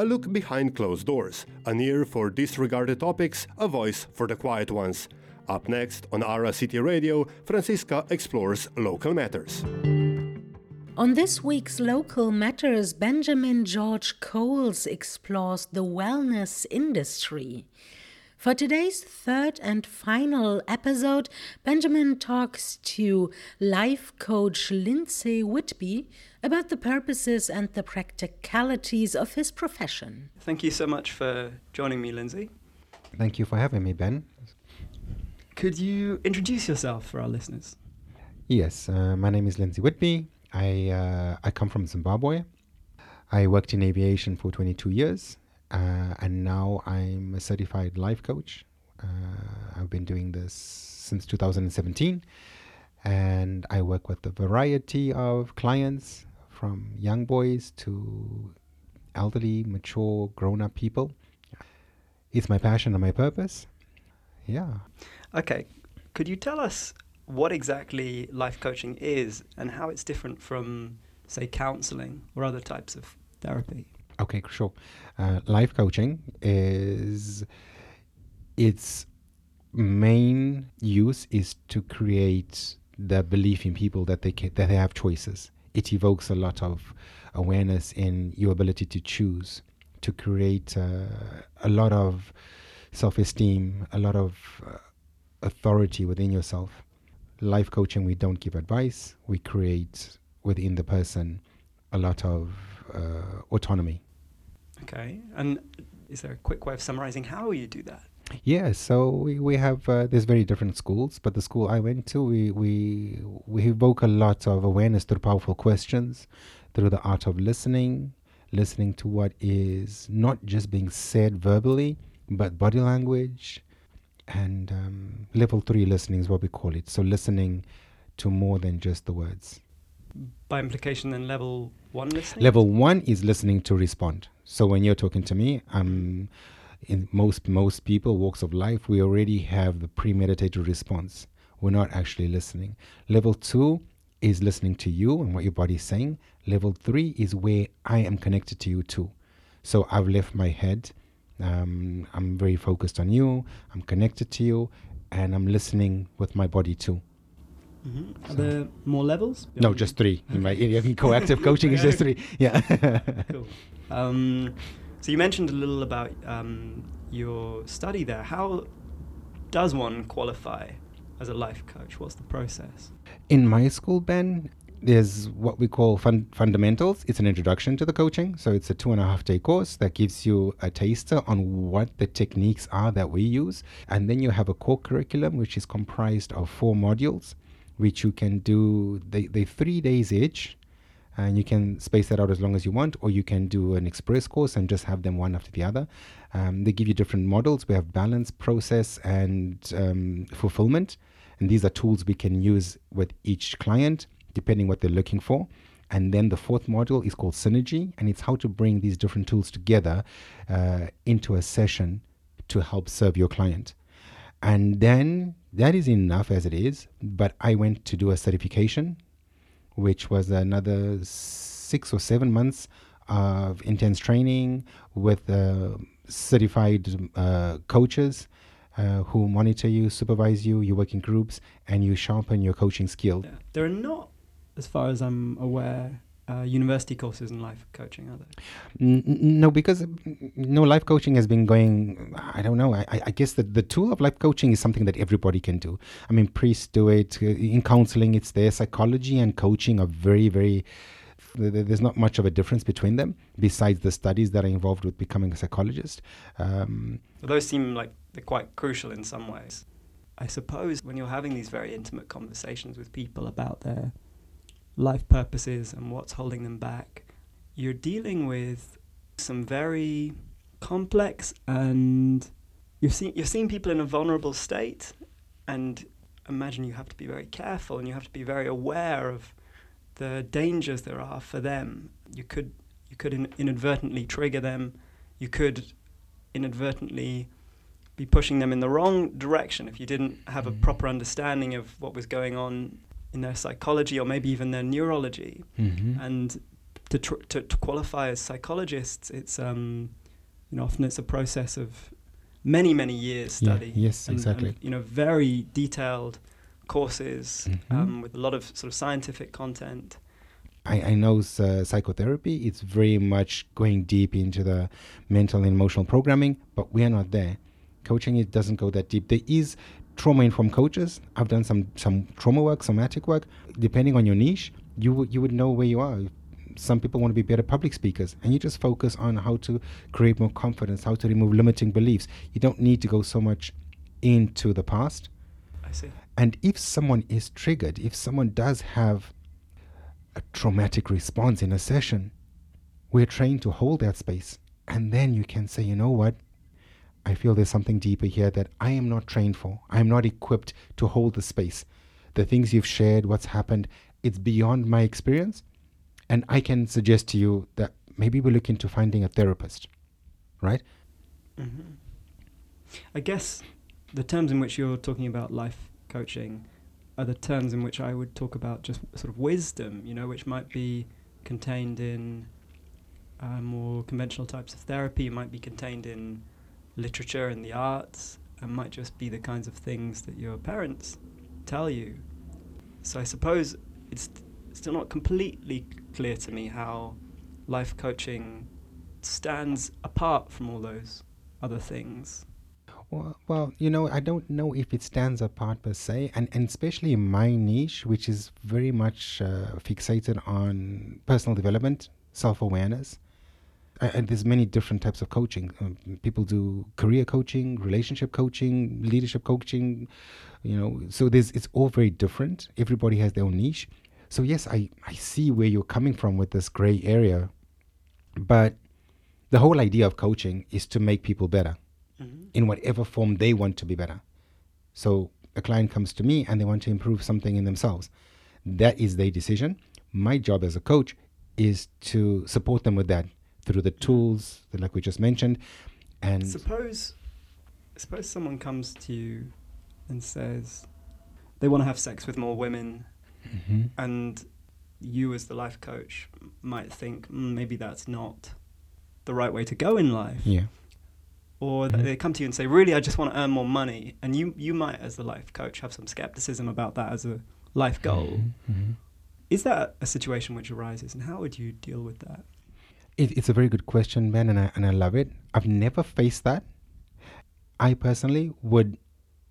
a look behind closed doors, an ear for disregarded topics, a voice for the quiet ones. Up next on ARA City Radio, Francisca explores local matters. On this week's Local Matters, Benjamin George Coles explores the wellness industry. For today's third and final episode, Benjamin talks to life coach Lyndsay Whitby about the purposes and the practicalities of his profession. Thank you so much for joining me, Lyndsay. Thank you for having me, Ben. Could you introduce yourself for our listeners? Yes, my name is Lyndsay Whitby. I come from Zimbabwe. I worked in aviation for 22 years. And now I'm a certified life coach. I've been doing this since 2017, and I work with a variety of clients, from young boys to elderly, mature, grown-up people. It's my passion and my purpose. Yeah. Okay. Could you tell us what exactly life coaching is and how it's different from, say, counseling or other types of therapy? Okay, sure. Life coaching is, its main use is to create the belief in people that they have choices. It evokes a lot of awareness in your ability to choose, to create a lot of self-esteem, a lot of authority within yourself. Life coaching, we don't give advice. We create within the person a lot of autonomy. Okay, and is there a quick way of summarizing how you do that? Yeah, so we have, there's very different schools, but the school I went to, we evoke a lot of awareness through powerful questions, through the art of listening to what is not just being said verbally, but body language, and level 3 listening is what we call it. So listening to more than just the words. By implication, then level 1 listening? Level 1 is listening to respond. So when you're talking to me, in most people, walks of life, we already have the premeditated response. We're not actually listening. Level 2 is listening to you and what your body's saying. Level 3 is where I am connected to you too. So I've left my head. I'm very focused on you. I'm connected to you. And I'm listening with my body too. Mm-hmm. So. Are there more levels? No, just 3. In co-active coaching is just 3. Yeah. Cool. So you mentioned a little about your study there. How does one qualify as a life coach? What's the process? In my school, Ben, there's what we call fundamentals. It's an introduction to the coaching. So it's a 2.5-day course that gives you a taster on what the techniques are that we use. And then you have a core curriculum, which is comprised of 4 modules, which you can do, they 3 days each, and you can space that out as long as you want, or you can do an express course and just have them one after the other. They give you different models. We have balance, process, and fulfillment. And these are tools we can use with each client, depending what they're looking for. And then the 4th module is called synergy, and it's how to bring these different tools together into a session to help serve your client. And then that is enough as it is, but I went to do a certification, which was another 6 or 7 months of intense training with certified coaches who monitor you, supervise you, you work in groups, and you sharpen your coaching skill. Yeah. There are not, as far as I'm aware, university courses in life coaching, are there? No, because no, life coaching has been going, I don't know, I guess that the tool of life coaching is something that everybody can do. I mean, priests do it, in counseling it's there, psychology and coaching are very, very, there's not much of a difference between them, besides the studies that are involved with becoming a psychologist. Well, those seem like they're quite crucial in some ways. I suppose when you're having these very intimate conversations with people about their life purposes and what's holding them back, you're dealing with some very complex, and you've seen people in a vulnerable state, and imagine you have to be very careful and you have to be very aware of the dangers there are for them. You could inadvertently trigger them. You could inadvertently be pushing them in the wrong direction if you didn't have a proper understanding of what was going on in their psychology or maybe even their neurology. Mm-hmm. And to qualify as psychologists, it's often it's a process of many years study. Exactly. And, very detailed courses with a lot of sort of scientific content. I know psychotherapy, it's very much going deep into the mental and emotional programming, but we are not there. Coaching, it doesn't go that deep. There is trauma informed coaches. I've done some trauma work, somatic work. Depending on your niche, you would know where you are. Some people want to be better public speakers, and you just focus on how to create more confidence, how to remove limiting beliefs. You don't need to go so much into the past. I see. And if someone is triggered, if someone does have a traumatic response in a session, we're trained to hold that space. And then you can say, you know what? I feel there's something deeper here that I am not trained for. I'm not equipped to hold the space. The things you've shared, what's happened, it's beyond my experience. And I can suggest to you that maybe we look into finding a therapist, right? Mm-hmm. I guess the terms in which you're talking about life coaching are the terms in which I would talk about just sort of wisdom, which might be contained in more conventional types of therapy. It might be contained in literature and the arts, and might just be the kinds of things that your parents tell you. So I suppose it's still not completely clear to me how life coaching stands apart from all those other things. Well, I don't know if it stands apart per se, and especially in my niche, which is very much fixated on personal development, self-awareness. And there's many different types of coaching. People do career coaching, relationship coaching, leadership coaching, so it's all very different. Everybody has their own niche. So yes, I see where you're coming from with this gray area, but the whole idea of coaching is to make people better. Mm-hmm. In whatever form they want to be better. So a client comes to me and they want to improve something in themselves. That is their decision. My job as a coach is to support them with that through the tools that, like we just mentioned. And suppose someone comes to you and says they want to have sex with more women, mm-hmm. and you as the life coach might think maybe that's not the right way to go in life. Yeah. Or they come to you and say, really, I just want to earn more money. And you might, as the life coach, have some skepticism about that as a life goal. Mm-hmm. Is that a situation which arises? And how would you deal with that? It's a very good question, Ben, and I love it. I've never faced that. I personally would,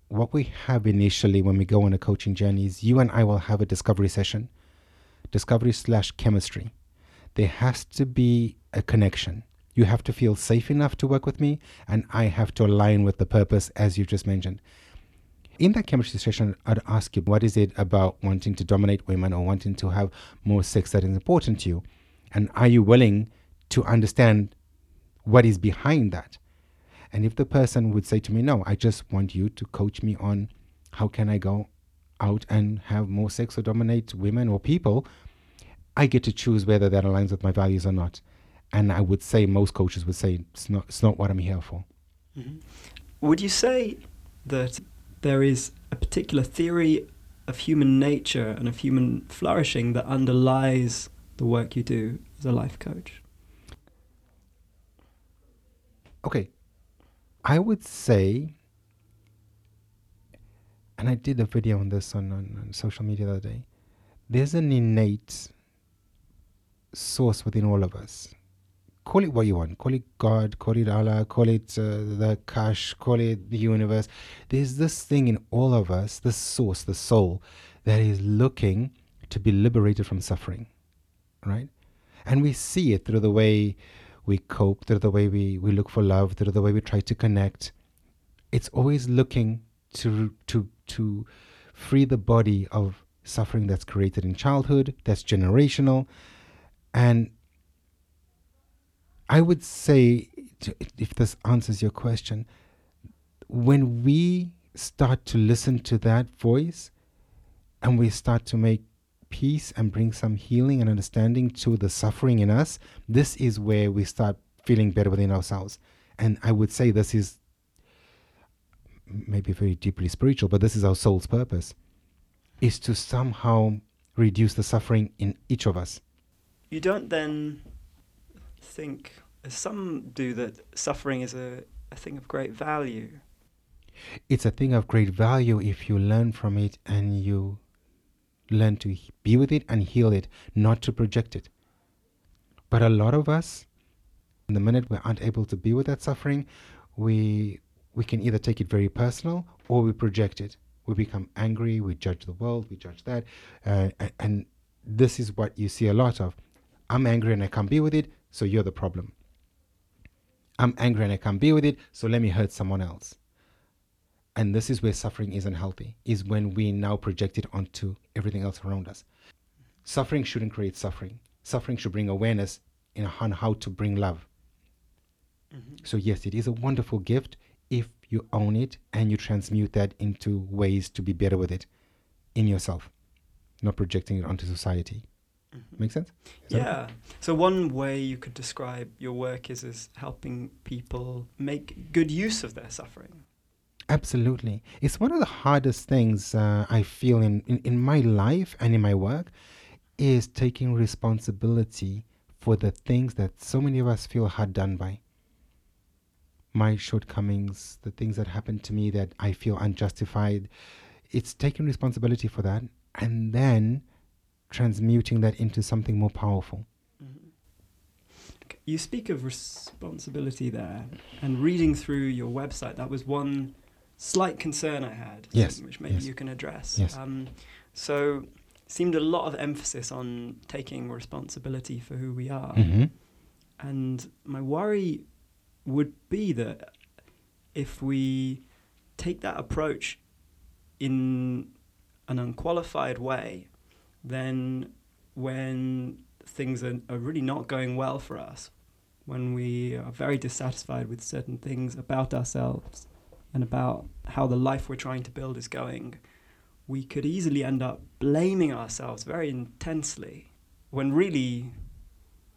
what we have initially when we go on a coaching journey is you and I will have a discovery session, discovery/chemistry. There has to be a connection. You have to feel safe enough to work with me, and I have to align with the purpose, as you just mentioned. In that chemistry session, I'd ask you, what is it about wanting to dominate women or wanting to have more sex that is important to you? And are you willing to understand what is behind that? And if the person would say to me, no, I just want you to coach me on how can I go out and have more sex or dominate women or people, I get to choose whether that aligns with my values or not. And I would say most coaches would say it's not what I'm here for. Mm-hmm. Would you say that there is a particular theory of human nature and of human flourishing that underlies the work you do as a life coach? Okay. I would say, and I did a video on this on social media the other day, there's an innate source within all of us. Call it what you want. Call it God, call it Allah, call it the Kash, call it the universe. There's this thing in all of us, the source, the soul, that is looking to be liberated from suffering, right? And we see it through the way we cope, through the way we look for love, through the way we try to connect. It's always looking to free the body of suffering that's created in childhood, that's generational. And I would say, if this answers your question, when we start to listen to that voice and we start to make peace and bring some healing and understanding to the suffering in us, this is where we start feeling better within ourselves. And I would say this is maybe very deeply spiritual, but this is our soul's purpose, is to somehow reduce the suffering in each of us. you don't then think, as some do, that suffering is a thing of great value. It's a thing of great value if you learn from it and you learn to be with it and heal it, not to project it. But a lot of us, in the minute we aren't able to be with that suffering, we can either take it very personal or we project it. We become angry, we judge the world, we judge that. And this is what you see a lot of. I'm angry and I can't be with it, so you're the problem. I'm angry and I can't be with it, so let me hurt someone else. And this is where suffering isn't healthy, is when we now project it onto everything else around us. Suffering shouldn't create suffering. Suffering should bring awareness on how to bring love. Mm-hmm. So yes, it is a wonderful gift if you own it and you transmute that into ways to be better with it in yourself, not projecting it onto society. Mm-hmm. Make sense? Yeah. So one way you could describe your work is as helping people make good use of their suffering. Absolutely. It's one of the hardest things I feel in my life and in my work is taking responsibility for the things that so many of us feel hard done by. My shortcomings, the things that happened to me that I feel unjustified, it's taking responsibility for that and then transmuting that into something more powerful. Mm-hmm. You speak of responsibility there, and reading through your website, that was one slight concern I had, yes, which maybe yes, you can address. Yes. So seemed a lot of emphasis on taking responsibility for who we are. Mm-hmm. And my worry would be that if we take that approach in an unqualified way, then when things are really not going well for us, when we are very dissatisfied with certain things about ourselves and about how the life we're trying to build is going, we could easily end up blaming ourselves very intensely when really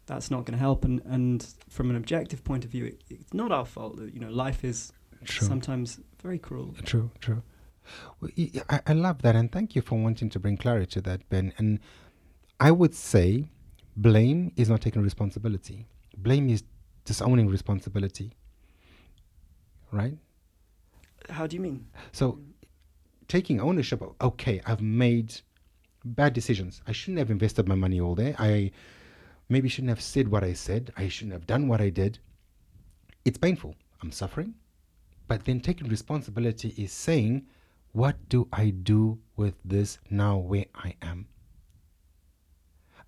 that's not going to help. And from an objective point of view, it's not our fault. You know, life is true. Sometimes very cruel. True. Well, I love that, and thank you for wanting to bring clarity to that, Ben. And I would say blame is not taking responsibility. Blame is disowning responsibility, right? How do you mean? So taking ownership of, okay, I've made bad decisions. I shouldn't have invested my money all day. I maybe shouldn't have said what I said. I shouldn't have done what I did. It's painful. I'm suffering. But then taking responsibility is saying, what do I do with this now where I am?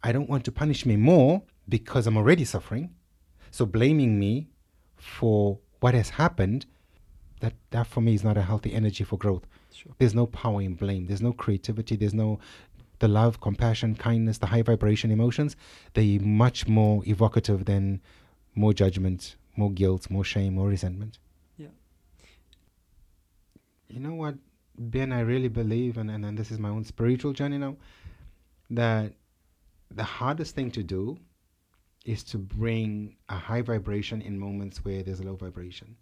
I don't want to punish me more because I'm already suffering. So blaming me for what has happened, that for me is not a healthy energy for growth. Sure. There's no power in blame. There's no creativity. There's no the love, compassion, kindness, the high vibration emotions. They're much more evocative than more judgment, more guilt, more shame, more resentment. You know what, Ben, I really believe, and this is my own spiritual journey now, that the hardest thing to do is to bring a high vibration in moments where there's a low vibration.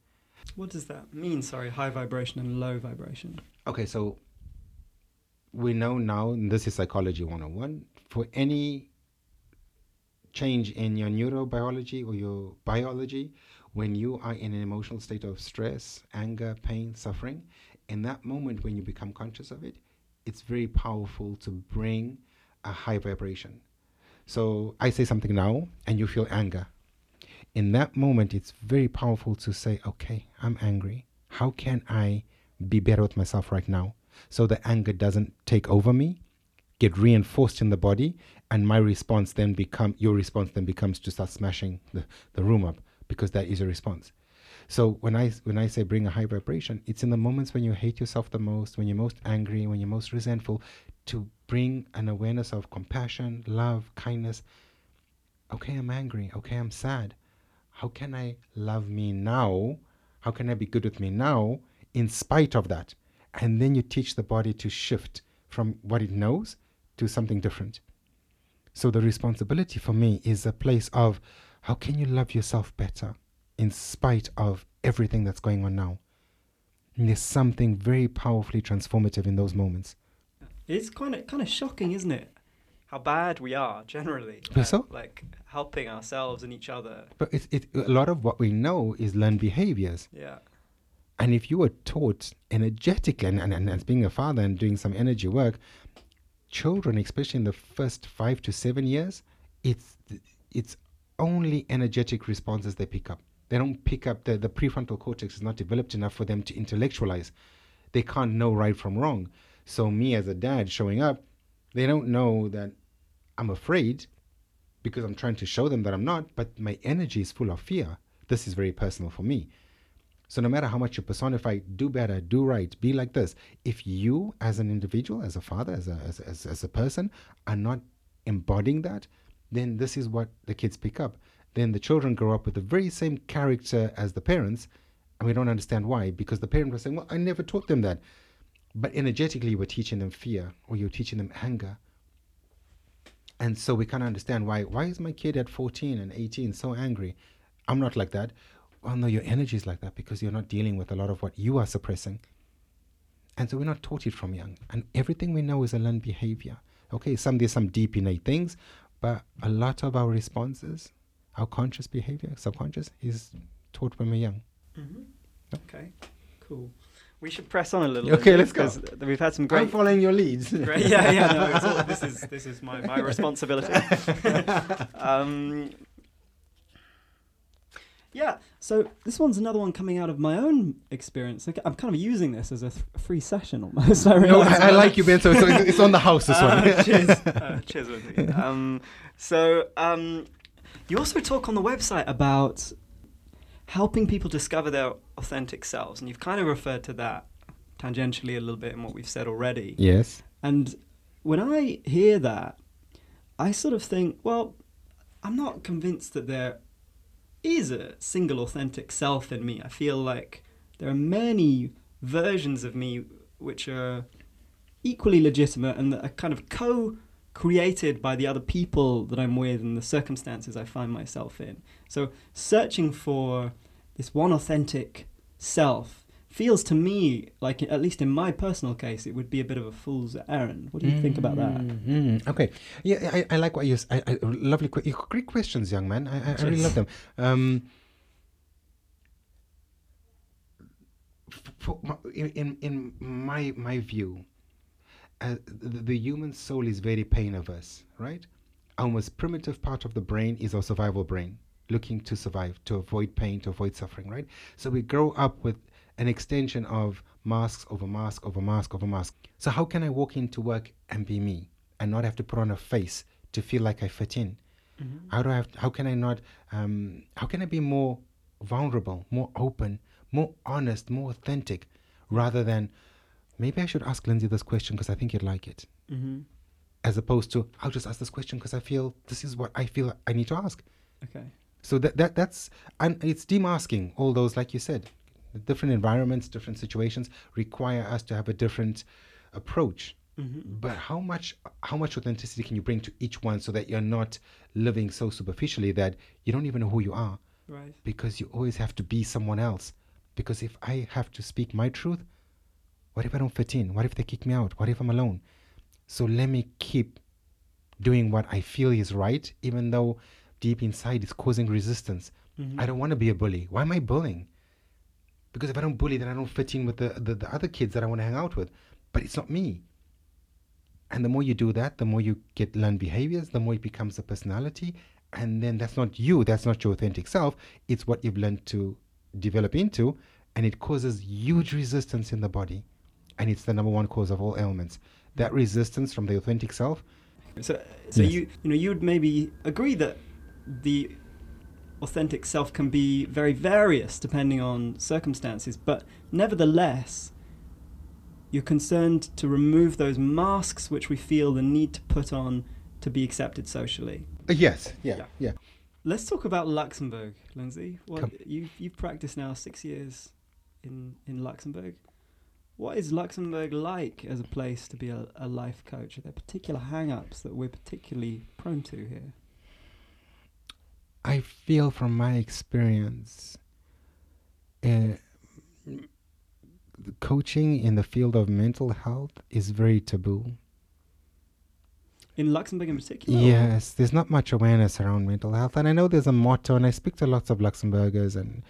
What does that mean, sorry, high vibration and low vibration? Okay, so we know now, and this is Psychology 101, for any change in your neurobiology or your biology, when you are in an emotional state of stress, anger, pain, suffering, in that moment when you become conscious of it, it's very powerful to bring a high vibration. So I say something now and you feel anger. In that moment, it's very powerful to say, okay, I'm angry. How can I be better with myself right now? So the anger doesn't take over me, get reinforced in the body, and your response then becomes to start smashing the room up, because that is your response. So when I say bring a high vibration, it's in the moments when you hate yourself the most, when you're most angry, when you're most resentful, to bring an awareness of compassion, love, kindness. Okay, I'm angry. Okay, I'm sad. How can I love me now? How can I be good with me now in spite of that? And then you teach the body to shift from what it knows to something different. So the responsibility for me is a place of, how can you love yourself better in spite of everything that's going on now? And there's something very powerfully transformative in those moments. It's kind of shocking, isn't it? how bad we are generally, like helping ourselves and each other. But a lot of what we know is learned behaviors. Yeah. And if you were taught energetically, and as being a father and doing some energy work, children, especially in the first 5 to 7 years, it's only energetic responses they pick up. They don't pick up, the prefrontal cortex is not developed enough for them to intellectualize. They can't know right from wrong. So me as a dad showing up, they don't know that I'm afraid because I'm trying to show them that I'm not, but my energy is full of fear. This is very personal for me. So no matter how much you personify, do better, do right, be like this, if you as an individual, as a father, as a person, are not embodying that, then this is what the kids pick up. Then the children grow up with the very same character as the parents, and we don't understand why, because the parent was saying, well, I never taught them that. But energetically, you were teaching them fear, or you were teaching them anger. And so we can't understand why is my kid at 14 and 18 so angry? I'm not like that. Well, no, your energy is like that because you're not dealing with a lot of what you are suppressing. And so we're not taught it from young. And everything we know is a learned behavior. Okay, there's some deep innate things, but a lot of our responses, our conscious behavior, subconscious, is taught when we're young. Mm-hmm. Yep. Okay, cool. We should press on a little. Okay, let's go. We've had some great. I'm following your leads. Great, yeah. No, it's all, this is my responsibility. Yeah, so this one's another one coming out of my own experience. I'm kind of using this as a free session almost. I like you, Ben, so it's on the house, this one. Cheers. Cheers with me. So you also talk on the website about helping people discover their authentic selves, and you've kind of referred to that tangentially a little bit in what we've said already. Yes. And when I hear that, I sort of think, well, I'm not convinced that they're is a single authentic self in me. I feel like there are many versions of me which are equally legitimate and that are kind of co-created by the other people that I'm with and the circumstances I find myself in. So searching for this one authentic self feels to me like, at least in my personal case, it would be a bit of a fool's errand. What do you think about that? Okay. Yeah, I like what you said. Lovely, great questions, young man. I really love them. In my view, the human soul is very pain averse, right? Our most primitive part of the brain is our survival brain, looking to survive, to avoid pain, to avoid suffering, right? So we grow up with an extension of masks over mask over mask over mask. So how can I walk into work and be me and not have to put on a face to feel like I fit in? Mm-hmm. How can I be more vulnerable, more open, more honest, more authentic, rather than maybe I should ask Lyndsay this question because I think you'd like it. Mm-hmm. As opposed to I'll just ask this question because I feel this is what I feel I need to ask. Okay. So that's it's demasking all those, like you said. Different environments, different situations require us to have a different approach. Mm-hmm. But how much authenticity can you bring to each one so that you're not living so superficially that you don't even know who you are? Right. Because you always have to be someone else. Because if I have to speak my truth, what if I don't fit in? What if they kick me out? What if I'm alone? So let me keep doing what I feel is right, even though deep inside it's causing resistance. Mm-hmm. I don't want to be a bully. Why am I bullying? Because if I don't bully, then I don't fit in with the other kids that I want to hang out with. But it's not me. And the more you do that, the more you get learned behaviors, the more it becomes a personality. And then that's not you. That's not your authentic self. It's what you've learned to develop into. And it causes huge resistance in the body. And it's the number one cause of all ailments. That resistance from the authentic self. So yes. You would maybe agree that the authentic self can be very various depending on circumstances, but nevertheless you're concerned to remove those masks which we feel the need to put on to be accepted socially. Yes. Yeah. Let's talk about Luxembourg, Lyndsay. You've practiced now 6 years in Luxembourg. What is Luxembourg like as a place to be a life coach? Are there particular hang-ups that we're particularly prone to here? I feel from my experience, coaching in the field of mental health is very taboo. In Luxembourg in particular? Yes, there's not much awareness around mental health. And I know there's a motto, and I speak to lots of Luxembourgers, and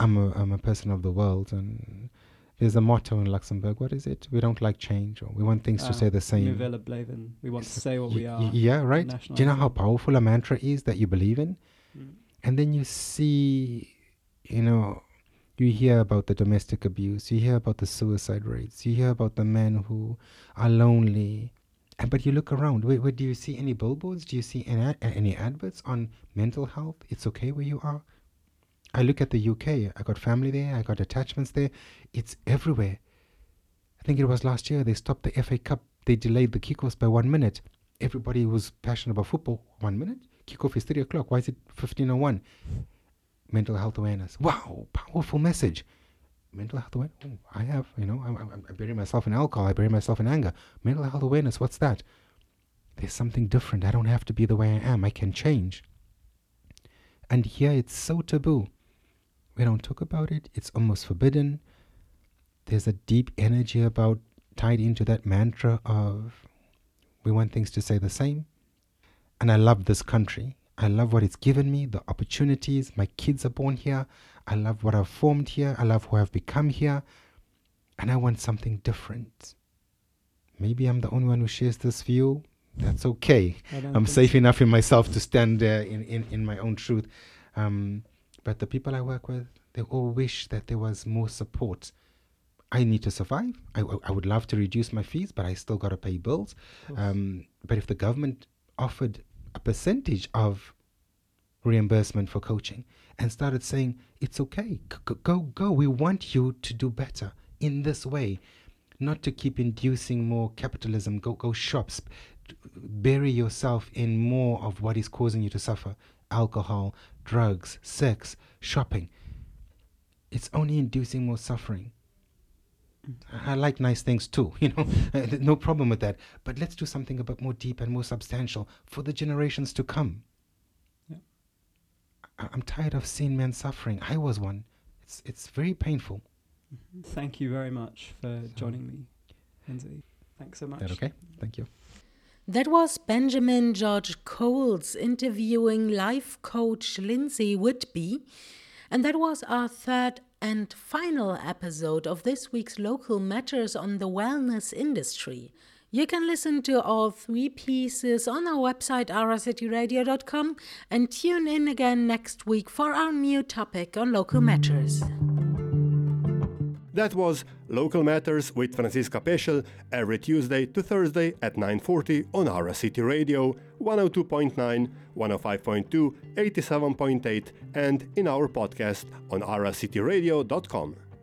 I'm a person of the world, and there's a motto in Luxembourg. What is it? We don't like change, or we want things to stay the same. Nouvelle Blaven. We want to say what we are. Yeah, right. Do you know how powerful a mantra is that you believe in? Mm. And then you see, you hear about the domestic abuse, you hear about the suicide rates, you hear about the men who are lonely. But you look around. Where do you see any billboards? Do you see any adverts on mental health? It's okay where you are. I look at the UK. I got family there. I got attachments there. It's everywhere. I think it was last year they stopped the FA Cup. They delayed the kickoffs by 1 minute. Everybody was passionate about football. 1 minute? Kickoff is 3 o'clock. Why is it 15:01? Mental health awareness. Wow, powerful message. Mental health awareness. Oh, I have, I bury myself in alcohol. I bury myself in anger. Mental health awareness. What's that? There's something different. I don't have to be the way I am. I can change. And here it's so taboo. We don't talk about it. It's almost forbidden. There's a deep energy tied into that mantra of we want things to stay the same. And I love this country. I love what it's given me, the opportunities. My kids are born here. I love what I've formed here. I love who I've become here. And I want something different. Maybe I'm the only one who shares this view. That's okay. I'm safe enough in myself to stand there in my own truth. But the people I work with, they all wish that there was more support. I need to survive. I would love to reduce my fees, but I still got to pay bills. But if the government offered a percentage of reimbursement for coaching and started saying, it's okay, go. We want you to do better in this way, not to keep inducing more capitalism, go shops, bury yourself in more of what is causing you to suffer. Alcohol, drugs, sex, shopping. It's only inducing more suffering. I like nice things too, no problem with that. But let's do something a bit more deep and more substantial for the generations to come. Yeah. I'm tired of seeing men suffering. I was one. It's very painful. Mm-hmm. Thank you very much for joining me, Lyndsay. Thanks so much. That okay? Thank you. That was Benjamin George Coles interviewing life coach Lyndsay Whitby. And that was our third and final episode of this week's Local Matters on the wellness industry. You can listen to all three pieces on our website aracityradio.com and tune in again next week for our new topic on Local Matters. That was Local Matters with Francisca Peschel, every Tuesday to Thursday at 9:40 on ARA City Radio, 102.9, 105.2, 87.8 and in our podcast on aracityradio.com.